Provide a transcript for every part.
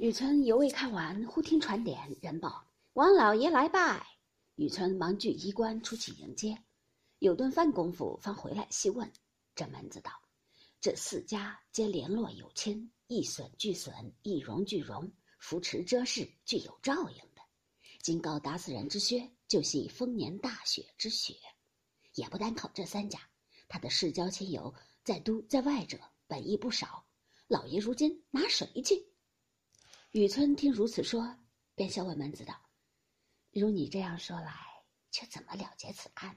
雨村犹未看完，忽听传点人报：“王老爷来拜。”雨村忙具衣冠出去迎接，有顿饭功夫方回来细问。这门子道：“这四家皆联络有亲，一损俱损，一荣俱荣，扶持遮事，具有照应的。今告达斯人之靴，就系丰年大雪之雪。也不单靠这三家，他的世交亲友在都在外者本亦不少。老爷如今拿谁去？”雨村听如此说，便笑问门子道：“如你这样说来，却怎么了结此案？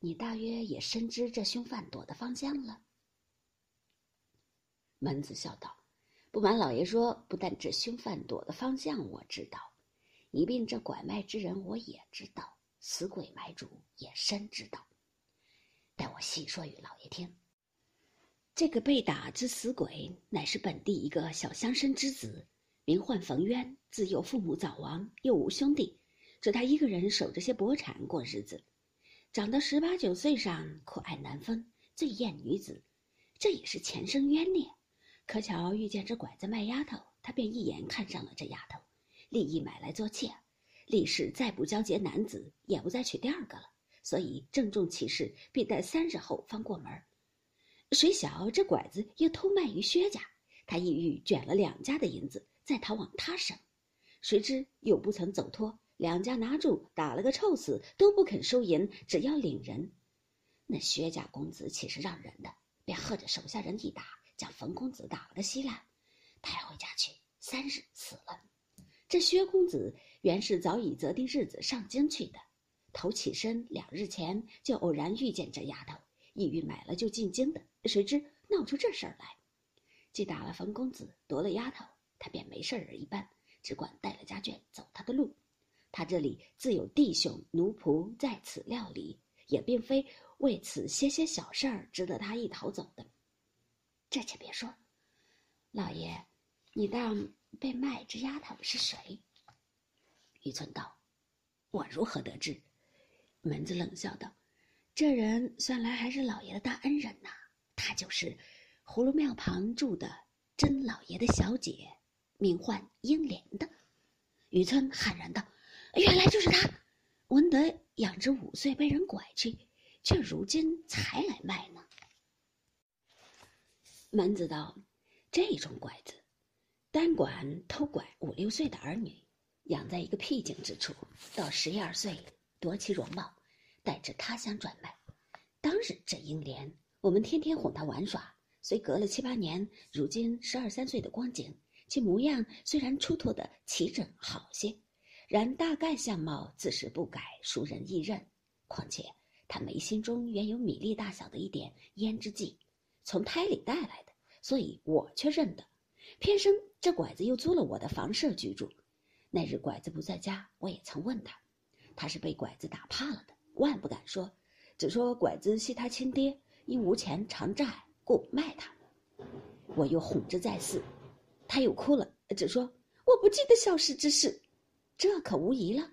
你大约也深知这凶犯躲的方向了。”门子笑道：“不瞒老爷说，不但这凶犯躲的方向我知道，一并这拐卖之人我也知道，死鬼买主也深知道。待我细说与老爷听。这个被打之死鬼，乃是本地一个小乡绅之子。名唤冯渊，自幼父母早亡，又无兄弟，只他一个人守着些薄产过日子。长到18、19岁上，酷爱男风，最厌女子，这也是前生冤孽。可巧遇见这拐子卖丫头，他便一眼看上了这丫头，立意买来做妾，立誓再不交结男子，也不再娶第二个了。所以郑重其事，必待30后方过门。谁晓这拐子又偷卖于薛家，他意欲卷了2家的银子，再逃往他省，谁知又不曾走脱，2家拿住，打了个臭死，都不肯收银，只要领人。那薛家公子岂是让人的，便喝着手下人一打，将冯公子打了个稀烂，抬回家去，3日死了。这薛公子原是早已择定日子上京去的，头起身2日前就偶然遇见这丫头，意欲买了就进京的，谁知闹出这事儿来，既打了冯公子，夺了丫头，他便没事人一般，只管带了家眷走他的路。他这里自有弟兄奴仆在此料理，也并非为此些小事儿值得他一逃走的。这且别说，老爷，你当被卖之丫头是谁？雨村道：“我如何得知？”门子冷笑道：“这人算来还是老爷的大恩人呐，他就是葫芦庙旁住的甄老爷的小姐，名唤英莲的。”雨村喊然道：“原来就是他！闻得养至5岁被人拐去，却如今才来卖呢。”门子道：“这种拐子，单管偷拐5、6岁的儿女，养在一个僻静之处，到11、12岁夺其容貌，带至他乡转卖。当日这英莲，我们天天哄她玩耍，虽隔了7、8年，如今12、13岁的光景，其模样虽然出脱的齐整好些，然大概相貌自是不改，熟人易认。况且他眉心中原有米粒大小的一点胭脂剂，从胎里带来的，所以我却认得。偏生这拐子又租了我的房舍居住，那日拐子不在家，我也曾问他，他是被拐子打怕了的，万不敢说，只说拐子系他亲爹，因无钱偿债，故卖他。我又哄着再四，他又哭了，只说我不记得小时之事，这可无疑了。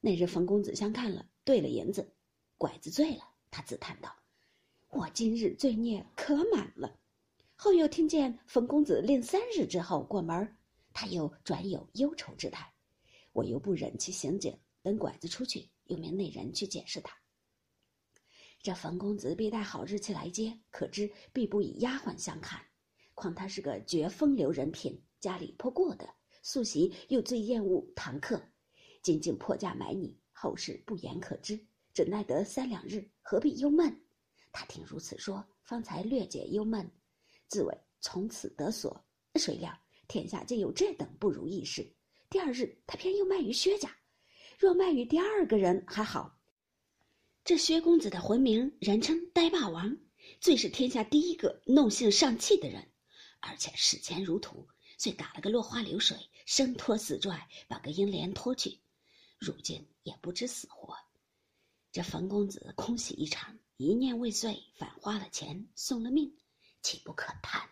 那日冯公子相看了，兑了银子，拐子醉了，他自叹道：我今日罪孽可满了。后又听见冯公子令3日之后过门，他又转有忧愁之态，我又不忍其行径，等拐子出去，又命那人去解释他。这冯公子必待好日期来接，可知必不以丫鬟相看。况他是个绝风流人品，家里颇过的，素习又最厌恶堂客，今竟破价买你，后事不言可知，只耐得3、2日，何必忧闷？他听如此说，方才略解忧闷，自谓从此得所。谁料天下竟有这等不如意事。第2日，他偏又卖于薛家，若卖于第二个人还好，这薛公子的魂名人称呆霸王，最是天下第一个弄性上气的人，而且视钱如土，遂打了个落花流水，生拖死拽，把个英莲拖去，如今也不知死活。这冯公子空喜一场，一念未遂，反花了钱，送了命，岂不可叹？